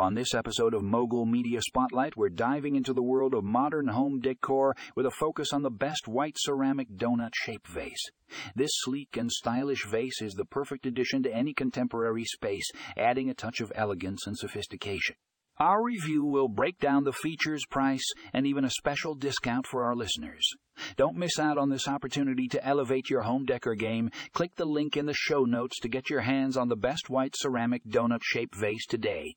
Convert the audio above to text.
On this episode of Mogul Media Spotlight, we're diving into the world of modern home decor with a focus on the best white ceramic donut shape vase. This sleek and stylish vase is the perfect addition to any contemporary space, adding a touch of elegance and sophistication. Our review will break down the features, price, and even a special discount for our listeners. Don't miss out on this opportunity to elevate your home decor game. Click the link in the show notes to get your hands on the best white ceramic donut-shaped vase today.